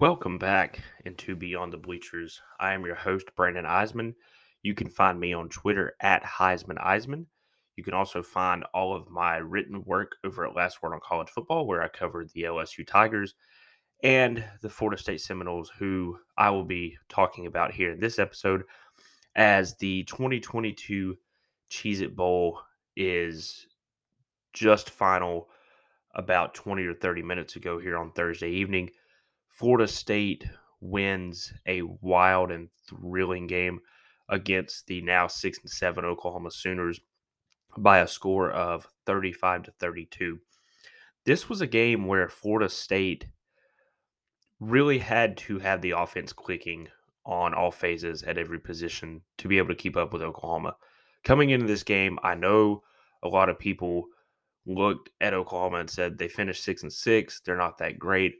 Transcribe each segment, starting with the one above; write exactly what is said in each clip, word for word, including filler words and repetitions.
Welcome back into Beyond the Bleachers. I am your host, Brandon Eisman. You can find me on Twitter at HeismanEisman. You can also find all of my written work over at Last Word on College Football, where I cover the L S U Tigers and the Florida State Seminoles, who I will be talking about here in this episode, as the twenty twenty-two Cheez-It Bowl is just final about twenty or thirty minutes ago here on Thursday evening. Florida State wins a wild and thrilling game against the now six and seven Oklahoma Sooners by a score of thirty-five to thirty-two. This was a game where Florida State really had to have the offense clicking on all phases at every position to be able to keep up with Oklahoma. Coming into this game, I know a lot of people looked at Oklahoma and said they finished six and six, they're not that great.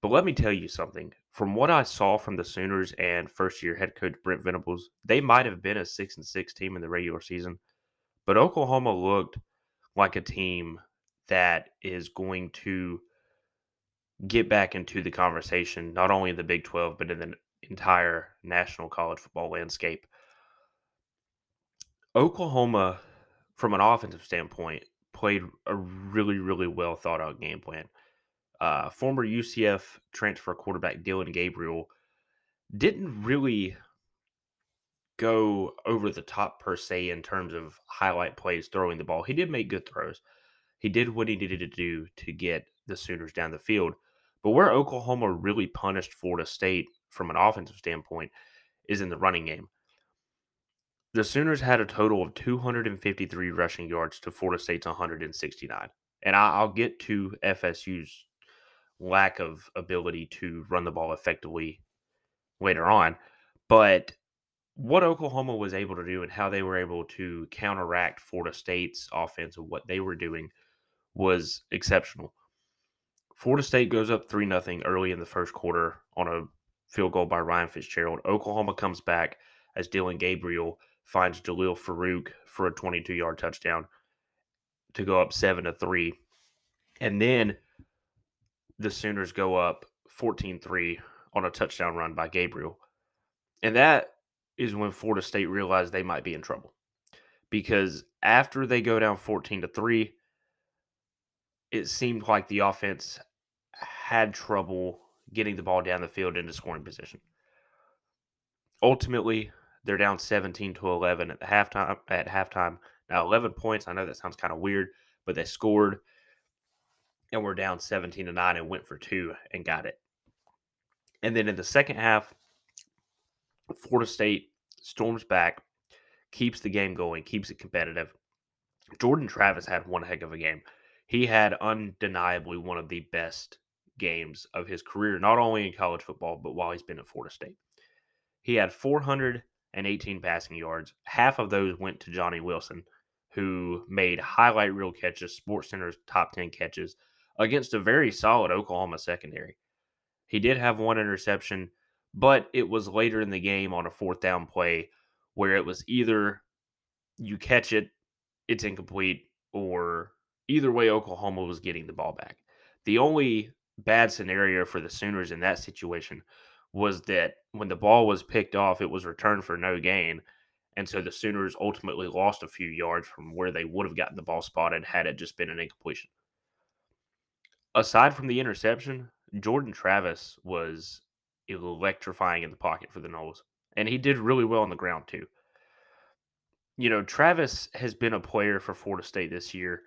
But let me tell you something. From what I saw from the Sooners and first-year head coach Brent Venables, they might have been a six and six team in the regular season, but Oklahoma looked like a team that is going to get back into the conversation, not only in the Big twelve, but in the entire national college football landscape. Oklahoma, from an offensive standpoint, played a really, really well-thought-out game plan. Uh, former U C F transfer quarterback Dylan Gabriel didn't really go over the top per se in terms of highlight plays throwing the ball. He did make good throws. He did what he needed to do to get the Sooners down the field. But where Oklahoma really punished Florida State from an offensive standpoint is in the running game. The Sooners had a total of two hundred fifty-three rushing yards to Florida State's one hundred sixty-nine. And I'll get to F S U's lack of ability to run the ball effectively later on. But what Oklahoma was able to do and how they were able to counteract Florida State's offense and what they were doing was exceptional. Florida State goes up three nothing early in the first quarter on a field goal by Ryan Fitzgerald. Oklahoma comes back as Dylan Gabriel finds Jahlil Farouk for a twenty-two-yard touchdown to go up seven to three. And then the Sooners go up fourteen three on a touchdown run by Gabriel. And that is when Florida State realized they might be in trouble. Because after they go down fourteen to three, it seemed like the offense had trouble getting the ball down the field into scoring position. Ultimately, they're down seventeen to eleven at the halftime at halftime. Now, eleven points, I know that sounds kind of weird, but they scored and were down seventeen to nine and went for two and got it. And then in the second half, Florida State storms back, keeps the game going, keeps it competitive. Jordan Travis had one heck of a game. He had undeniably one of the best games of his career, not only in college football, but while he's been at Florida State. He had four hundred eighteen passing yards. Half of those went to Johnny Wilson, who made highlight reel catches, SportsCenter's top ten catches, against a very solid Oklahoma secondary. He did have one interception, but it was later in the game on a fourth down play where it was either you catch it, it's incomplete, or either way Oklahoma was getting the ball back. The only bad scenario for the Sooners in that situation was that when the ball was picked off, it was returned for no gain. And so the Sooners ultimately lost a few yards from where they would have gotten the ball spotted had it just been an incompletion. Aside from the interception, Jordan Travis was electrifying in the pocket for the Noles. And he did really well on the ground, too. You know, Travis has been a player for Florida State this year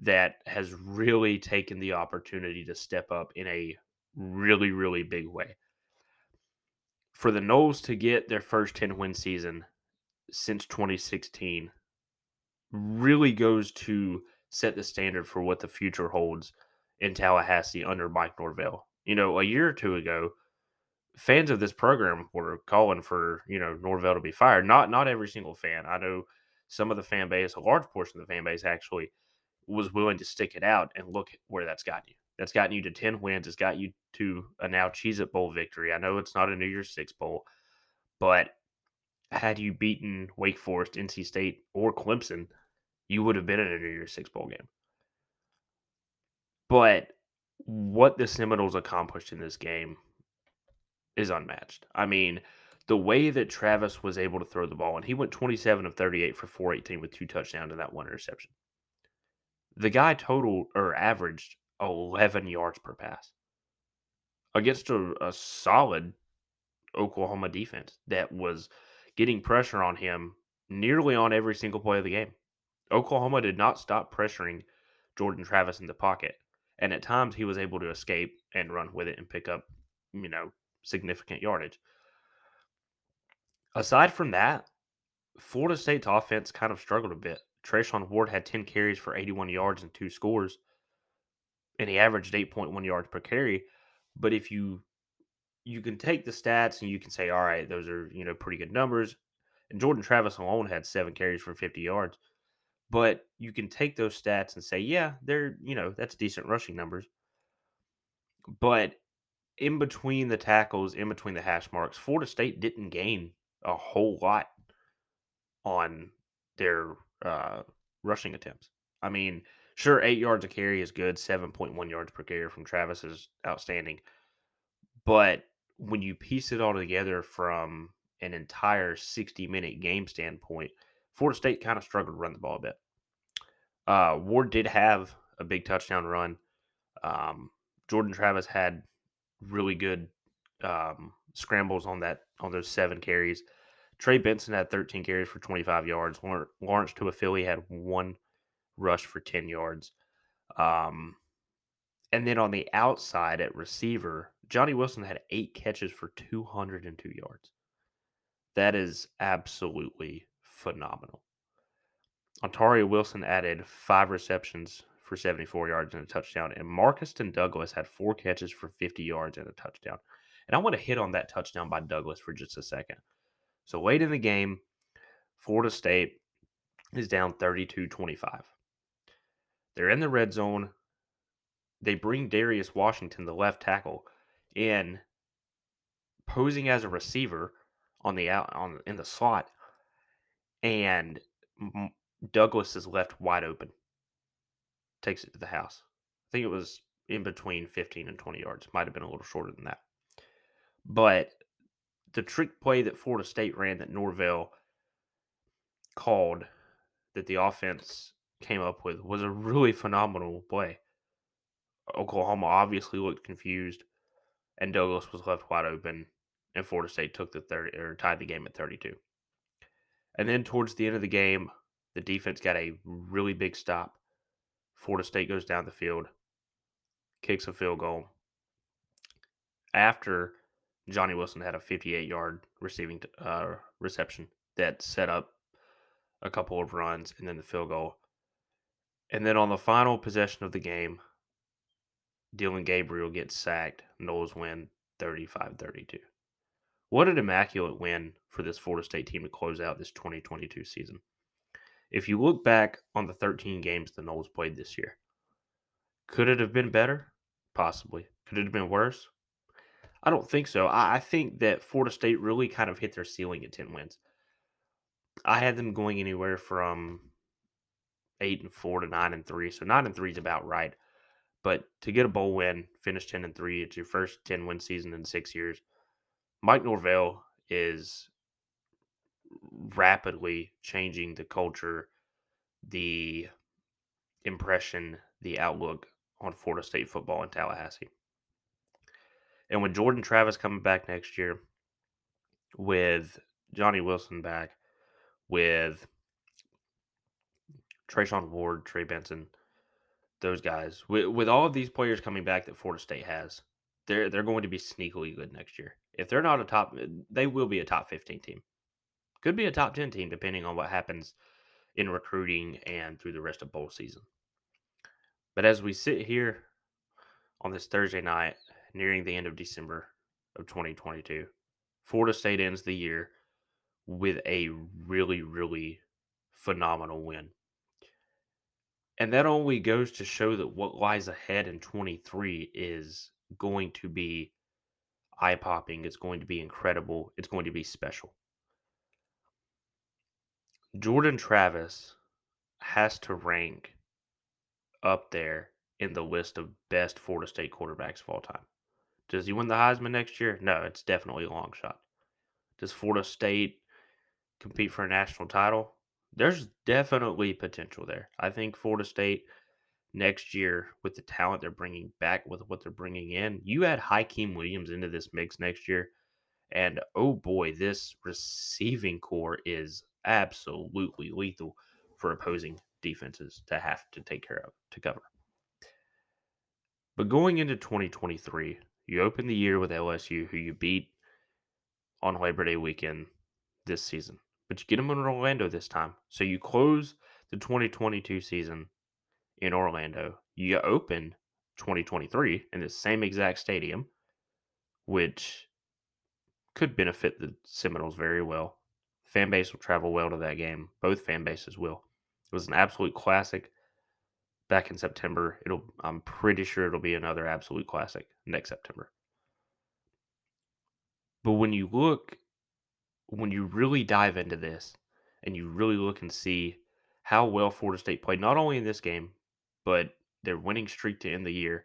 that has really taken the opportunity to step up in a really, really big way. For the Noles to get their first ten-win season since twenty sixteen really goes to set the standard for what the future holds in Tallahassee under Mike Norvell. You know, a year or two ago, fans of this program were calling for, you know, Norvell to be fired. Not not every single fan. I know some of the fan base, a large portion of the fan base actually, was willing to stick it out, and look where that's gotten you. That's gotten you to ten wins. It's got you to a now Cheez-It Bowl victory. I know it's not a New Year's Six Bowl, but had you beaten Wake Forest, N C State, or Clemson, you would have been in a New Year's Six Bowl game. But what the Seminoles accomplished in this game is unmatched. I mean, the way that Travis was able to throw the ball, and he went twenty-seven of thirty-eight for four eighteen with two touchdowns and that one interception. The guy totaled or averaged eleven yards per pass against a, a solid Oklahoma defense that was getting pressure on him nearly on every single play of the game. Oklahoma did not stop pressuring Jordan Travis in the pocket, and at times he was able to escape and run with it and pick up, you know, significant yardage. Aside from that, Florida State's offense kind of struggled a bit. TreShaun Ward had ten carries for eighty-one yards and two scores, and he averaged eight point one yards per carry. But if you you can take the stats and you can say, all right, those are, you know, pretty good numbers. And Jordan Travis alone had seven carries for fifty yards. But you can take those stats and say, yeah, they're, you know, that's decent rushing numbers. But in between the tackles, in between the hash marks, Florida State didn't gain a whole lot on their uh, rushing attempts. I mean, sure, eight yards a carry is good. seven point one yards per carry from Travis is outstanding. But when you piece it all together from an entire sixty-minute game standpoint, Florida State kind of struggled to run the ball a bit. Uh, Ward did have a big touchdown run. Um, Jordan Travis had really good um, scrambles on that on those seven carries. Trey Benson had thirteen carries for twenty-five yards. Lawrence Tuafili had one rush for ten yards. Um, and then on the outside at receiver, Johnny Wilson had eight catches for two hundred two yards. That is absolutely phenomenal. Ontario Wilson added five receptions for seventy-four yards and a touchdown, and Marquis Tean Douglas had four catches for fifty yards and a touchdown. And I want to hit on that touchdown by Douglas for just a second. So late in the game, Florida State is down thirty-two twenty-five. They're in the red zone. They bring Darius Washington, the left tackle, in, posing as a receiver on the out on in the slot. And Douglas is left wide open. Takes it to the house. I think it was in between fifteen and twenty yards. Might have been a little shorter than that. But the trick play that Florida State ran that Norvell called, that the offense came up with, was a really phenomenal play. Oklahoma obviously looked confused, and Douglas was left wide open, and Florida State took the thirty or tied the game at thirty-two. And then towards the end of the game, the defense got a really big stop. Florida State goes down the field, kicks a field goal after Johnny Wilson had a fifty-eight-yard receiving uh, reception that set up a couple of runs and then the field goal. And then on the final possession of the game, Dylan Gabriel gets sacked. Noles win thirty-five thirty-two. What an immaculate win for this Florida State team to close out this twenty twenty-two season. If you look back on the thirteen games the Noles played this year, could it have been better? Possibly. Could it have been worse? I don't think so. I think that Florida State really kind of hit their ceiling at ten wins. I had them going anywhere from eight and four to nine and three, so nine and three is about right. But to get a bowl win, finish ten and three, it's your first ten-win season in six years. Mike Norvell is rapidly changing the culture, the impression, the outlook on Florida State football in Tallahassee. And with Jordan Travis coming back next year, with Johnny Wilson back, with TreShaun Ward, Trey Benson, those guys, with, with all of these players coming back that Florida State has, they're they're going to be sneakily good next year. If they're not a top, they will be a top fifteen team. Could be a top ten team, depending on what happens in recruiting and through the rest of bowl season. But as we sit here on this Thursday night, nearing the end of December of twenty twenty-two, Florida State ends the year with a really, really phenomenal win. And that only goes to show that what lies ahead in twenty-three is going to be eye-popping. It's going to be incredible. It's going to be special. Jordan Travis has to rank up there in the list of best Florida State quarterbacks of all time. Does he win the Heisman next year? No, it's definitely a long shot. Does Florida State compete for a national title? There's definitely potential there. I think Florida State next year, with the talent they're bringing back, with what they're bringing in, you add Hakeem Williams into this mix next year, and oh boy, this receiving core is absolutely lethal for opposing defenses to have to take care of, to cover. But going into twenty twenty-three, you open the year with L S U, who you beat on Labor Day weekend this season. But you get them in Orlando this time. So you close the twenty twenty-two season in Orlando. You open twenty twenty-three in the same exact stadium, which could benefit the Seminoles very well. Fan base will travel well to that game. Both fan bases will. It was an absolute classic back in September. It'll, I'm pretty sure it'll be another absolute classic next September. But when you look, when you really dive into this and you really look and see how well Florida State played, not only in this game, but their winning streak to end the year,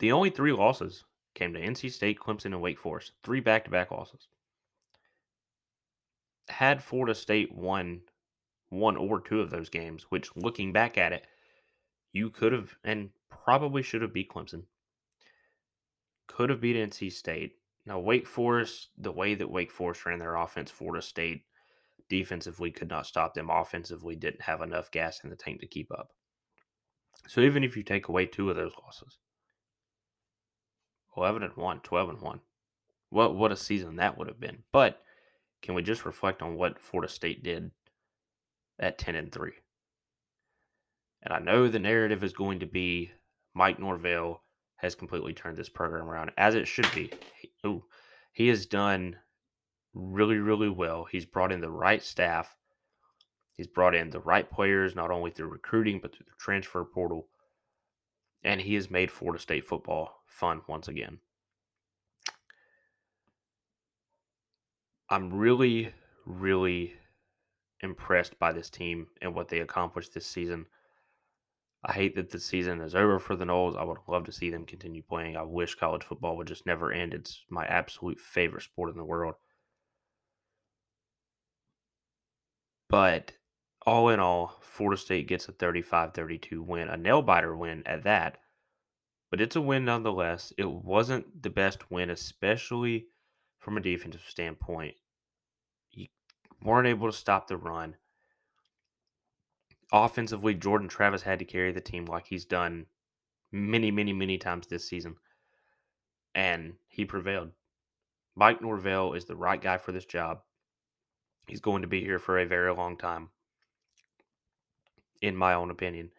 the only three losses came to N C State, Clemson, and Wake Forest. Three back-to-back losses. Had Florida State won one or two of those games, which looking back at it, you could have and probably should have beat Clemson. Could have beat N C State. Now, Wake Forest, the way that Wake Forest ran their offense, Florida State defensively could not stop them. Offensively didn't have enough gas in the tank to keep up. So even if you take away two of those losses, eleven and one, twelve and one, what, what a season that would have been. But can we just reflect on what Florida State did at ten and three? And I know the narrative is going to be Mike Norvell has completely turned this program around, as it should be. He, ooh, he has done really, really well. He's brought in the right staff. He's brought in the right players, not only through recruiting, but through the transfer portal. And he has made Florida State football fun once again. I'm really, really impressed by this team and what they accomplished this season. I hate that the season is over for the Noles. I would love to see them continue playing. I wish college football would just never end. It's my absolute favorite sport in the world. But all in all, Florida State gets a thirty-five thirty-two win, a nail-biter win at that. But it's a win nonetheless. It wasn't the best win, especially from a defensive standpoint. You weren't able to stop the run. Offensively, Jordan Travis had to carry the team like he's done many, many, many times this season. And he prevailed. Mike Norvell is the right guy for this job. He's going to be here for a very long time, in my own opinion.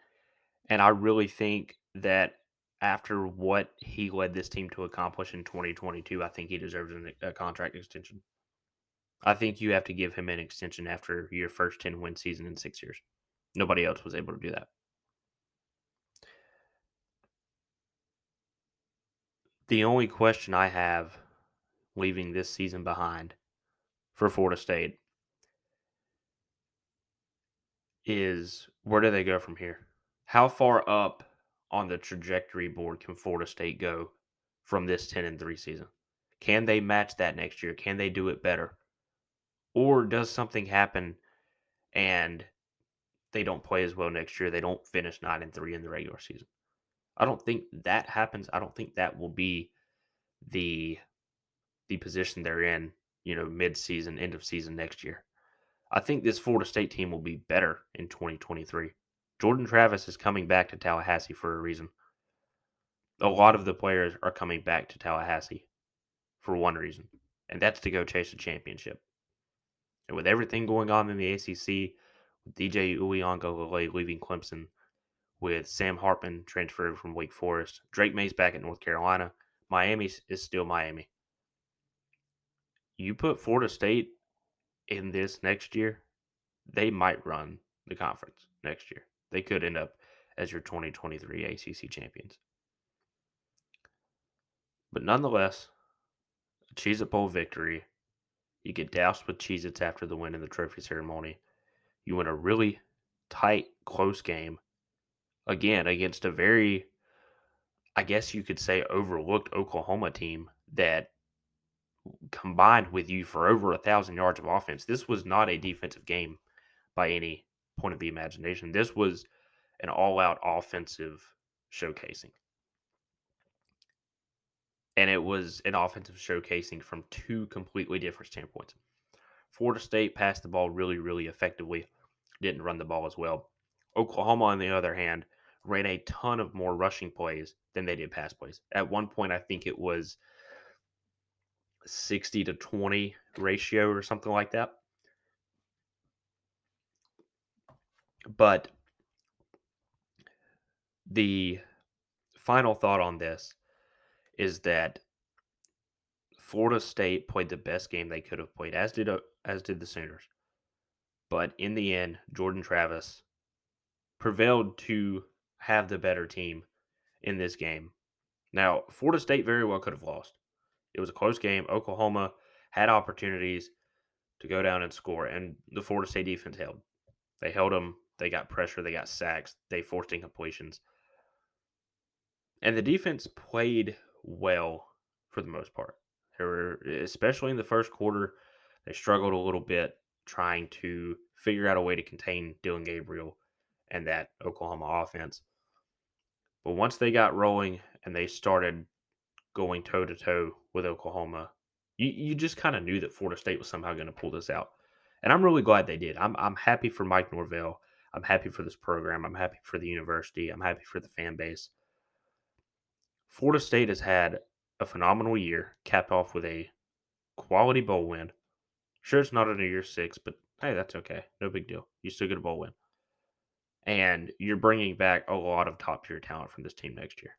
And I really think that after what he led this team to accomplish in twenty twenty-two, I think he deserves a contract extension. I think you have to give him an extension after your first ten-win season in six years. Nobody else was able to do that. The only question I have leaving this season behind for Florida State is where do they go from here? How far up on the trajectory board can Florida State go from this ten and three season? Can they match that next year? Can they do it better? Or does something happen and they don't play as well next year? They don't finish nine and three in the regular season. I don't think that happens. I don't think that will be the the position they're in, you know, mid-season, end of season next year. I think this Florida State team will be better in twenty twenty-three. Jordan Travis is coming back to Tallahassee for a reason. A lot of the players are coming back to Tallahassee for one reason, and that's to go chase a championship. And with everything going on in the A C C, D J Uiagalelei leaving Clemson, with Sam Hartman transferred from Wake Forest, Drake May's back at North Carolina, Miami is still Miami. You put Florida State in this next year, they might run the conference next year. They could end up as your twenty twenty-three A C C champions. But nonetheless, a Cheez-It Bowl victory. You get doused with Cheez-Its after the win in the trophy ceremony. You win a really tight, close game, again, against a very I guess you could say, overlooked Oklahoma team that combined with you for over a thousand yards of offense. This was not a defensive game by any point of the imagination. This was an all-out offensive showcasing. And it was an offensive showcasing from two completely different standpoints. Florida State passed the ball really, really effectively. Didn't run the ball as well. Oklahoma, on the other hand, ran a ton of more rushing plays than they did pass plays. At one point, I think it was sixty to twenty ratio or something like that. But the final thought on this is that Florida State played the best game they could have played, as did as did the Sooners. But in the end, Jordan Travis prevailed to have the better team in this game. Now, Florida State very well could have lost. It was a close game. Oklahoma had opportunities to go down and score, and the Florida State defense held. They held them. They got pressure. They got sacks. They forced incompletions. And the defense played well for the most part. They were, especially in the first quarter, they struggled a little bit trying to figure out a way to contain Dylan Gabriel and that Oklahoma offense. But once they got rolling and they started going toe-to-toe with Oklahoma, you, you just kind of knew that Florida State was somehow going to pull this out. And I'm really glad they did. I'm I'm happy for Mike Norvell. I'm happy for this program. I'm happy for the university. I'm happy for the fan base. Florida State has had a phenomenal year, capped off with a quality bowl win. Sure, it's not in a year six, but hey, that's okay. No big deal. You still get a bowl win. And you're bringing back a lot of top-tier talent from this team next year.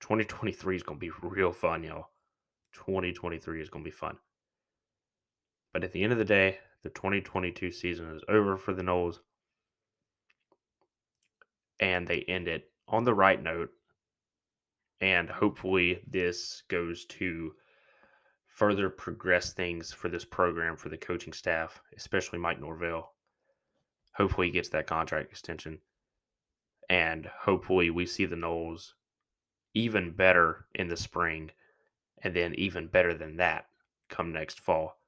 twenty twenty-three is going to be real fun, y'all. twenty twenty-three is going to be fun. But at the end of the day, the twenty twenty-two season is over for the Noles. And they end it on the right note. And hopefully this goes to further progress things for this program, for the coaching staff, especially Mike Norvell. Hopefully he gets that contract extension. And hopefully we see the Noles even better in the spring, and then even better than that come next fall.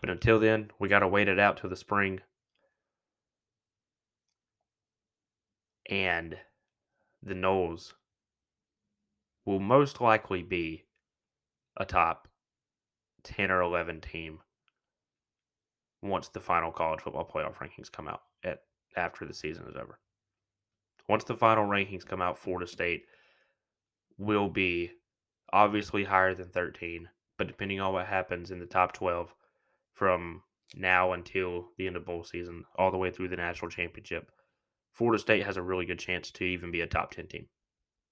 But until then, we got to wait it out till the spring. And the Noles will most likely be a top ten or eleven team once the final college football playoff rankings come out at after the season is over. Once the final rankings come out, Florida State will be obviously higher than thirteen, but depending on what happens in the top twelve from now until the end of bowl season, all the way through the national championship, Florida State has a really good chance to even be a top ten team.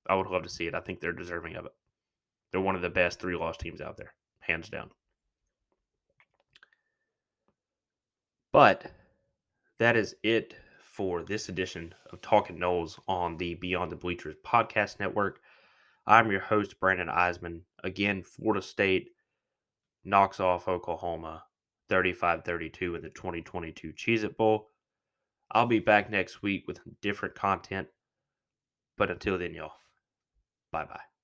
I would love to see it. I think they're deserving of it. They're one of the best three-loss teams out there, hands down. But that is it for this edition of Talkin' Noles on the Beyond the Bleachers podcast network. I'm your host, Brandon Eisman. Again, Florida State knocks off Oklahoma thirty-five thirty-two in the twenty twenty-two Cheez-It Bowl. I'll be back next week with different content. But until then, y'all, bye-bye.